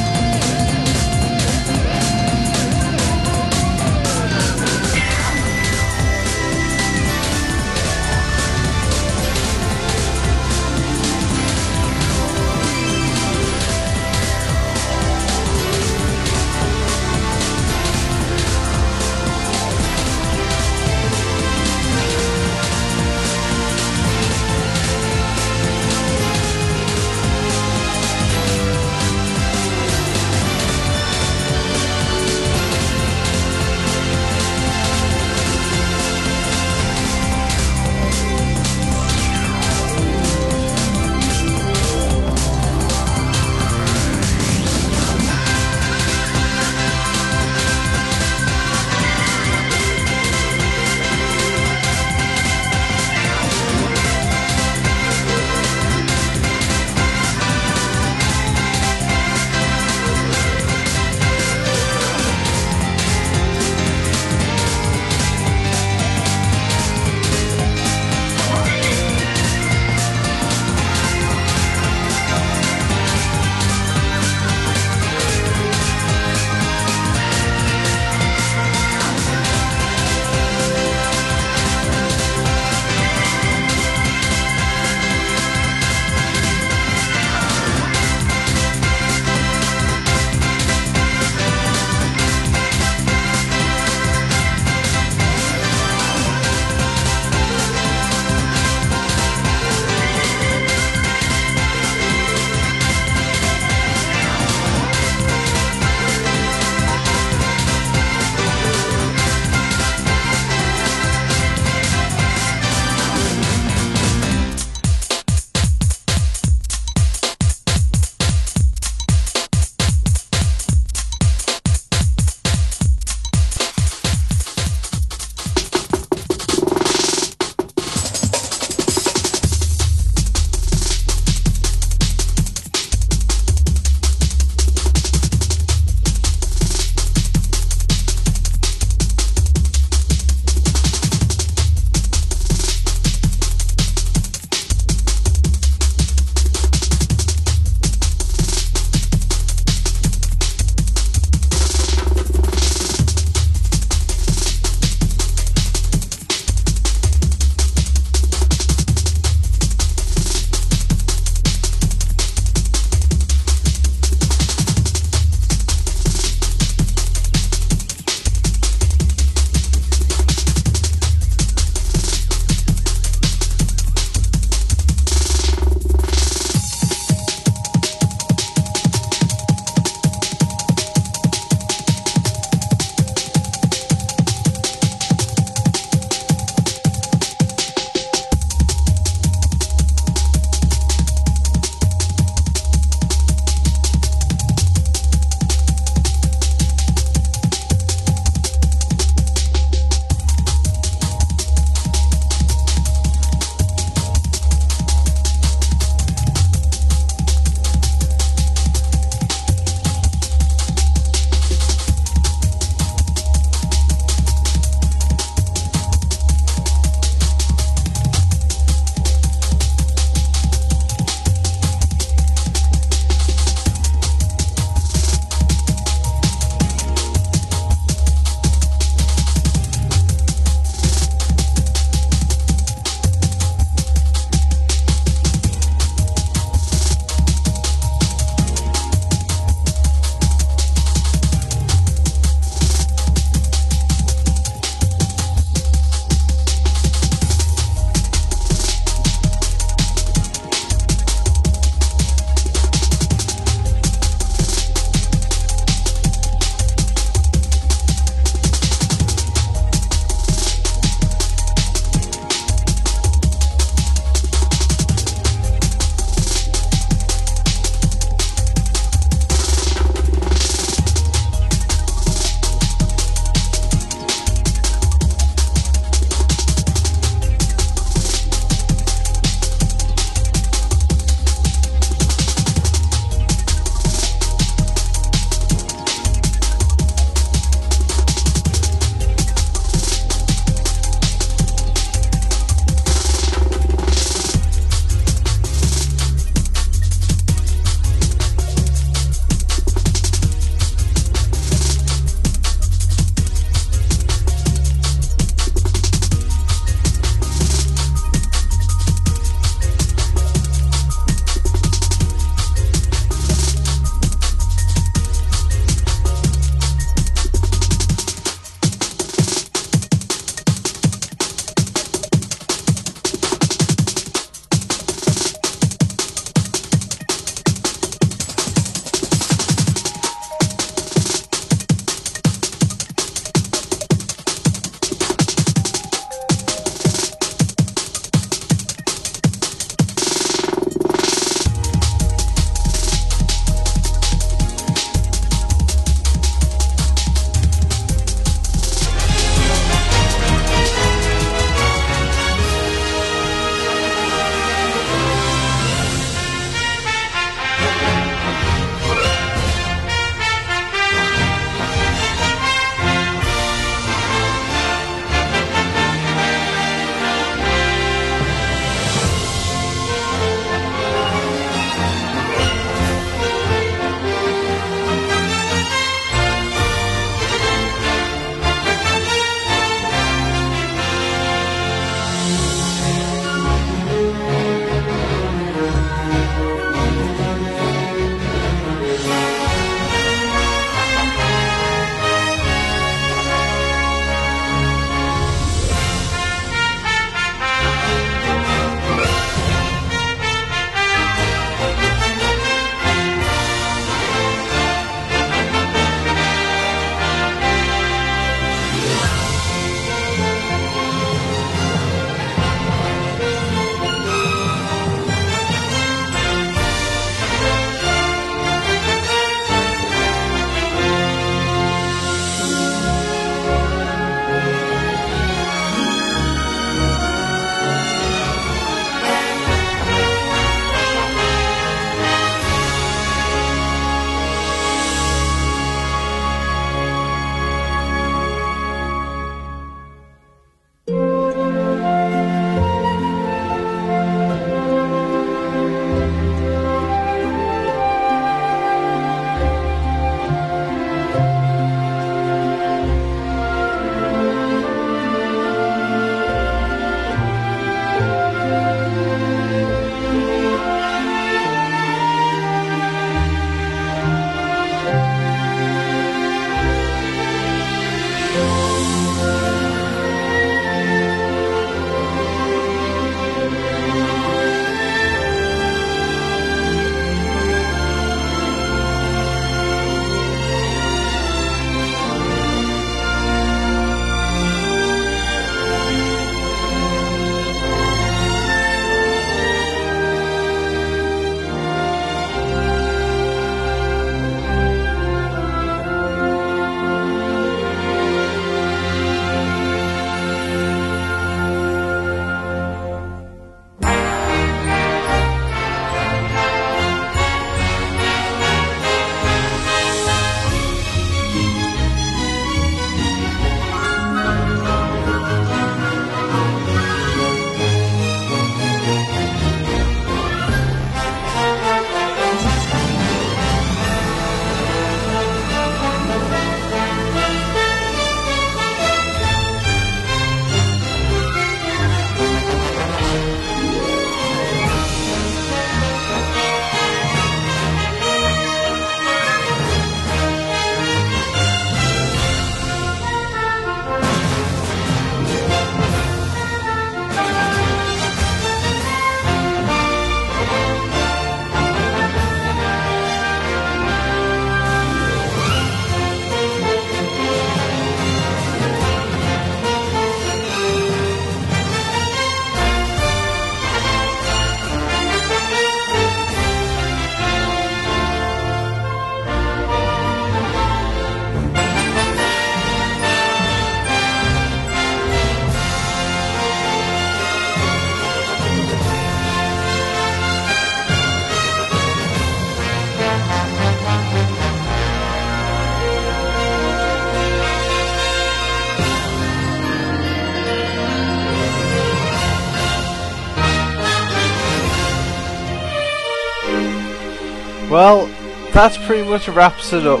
Well, that's pretty much wraps it up.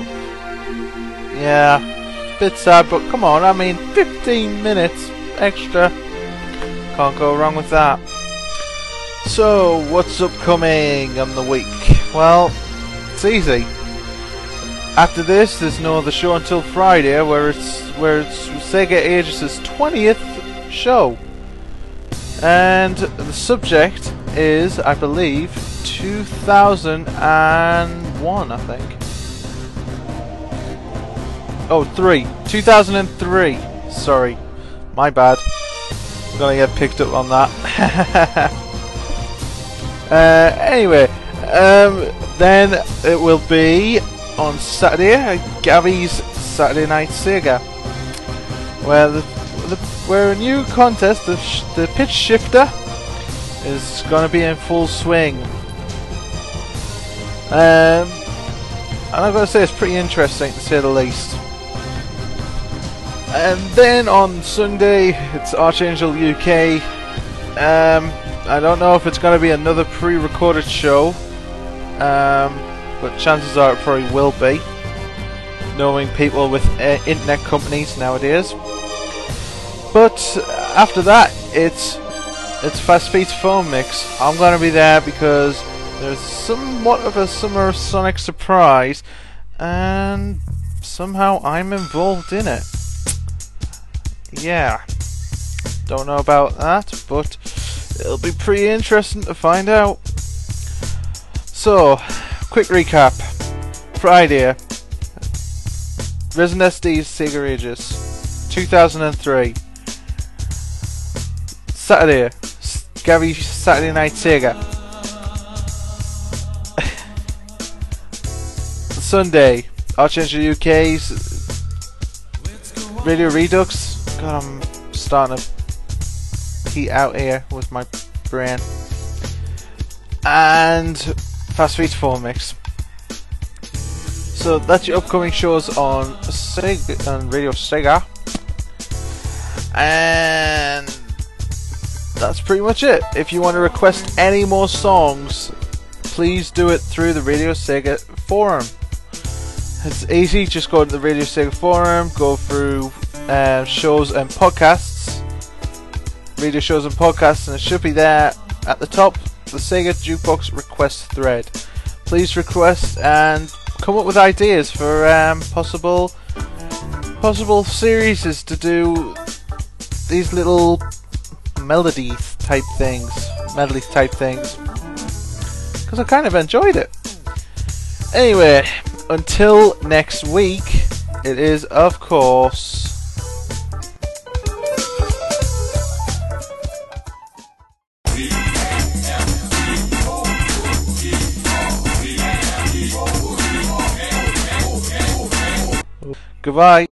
Yeah, bit sad, but come on, I mean, fifteen minutes extra. Can't go wrong with that. So, what's upcoming on the week? Well, it's easy. After this, there's no other show until Friday, where it's where it's Sega Ages' twentieth show, and the subject is, I believe, two thousand one. I think. Oh, three. two thousand three. Sorry, my bad. I'm gonna get picked up on that. uh, anyway, um, then it will be. On Saturday, Gary's Saturday Night Sega, where the, the where a new contest, the sh the pitch shifter, is going to be in full swing. Um, and I've got to say, it's pretty interesting to say the least. And then on Sunday, it's Archangel U K. Um, I don't know if it's going to be another pre-recorded show. Um. But chances are it probably will be, knowing people with uh, internet companies nowadays. But after that, it's it's Fast Feet's Phone Mix. I'm going to be there because there's somewhat of a Summer Sonic surprise, and somehow I'm involved in it. Yeah, don't know about that, but it'll be pretty interesting to find out. So. Quick recap. Friday, Resident S D's Sega Ages, two thousand three. Saturday, Gary's Saturday Night Sega. Sunday, Archangel U K's Radio Redux. God, I'm starting to heat out here with my brain. And Fast Feet Phone Mix. So that's your upcoming shows on Sega and Radio Sega, and that's pretty much it. If you want to request any more songs, please do it through the Radio Sega forum. It's easy. Just go to the Radio Sega forum, go through uh, shows and podcasts, radio shows and podcasts, and it should be there at the top. The Sega Jukebox request thread. Please request and come up with ideas for um, possible possible series to do these little melody type things, medley type things, because I kind of enjoyed it. Anyway, until next week, it is of course. Goodbye.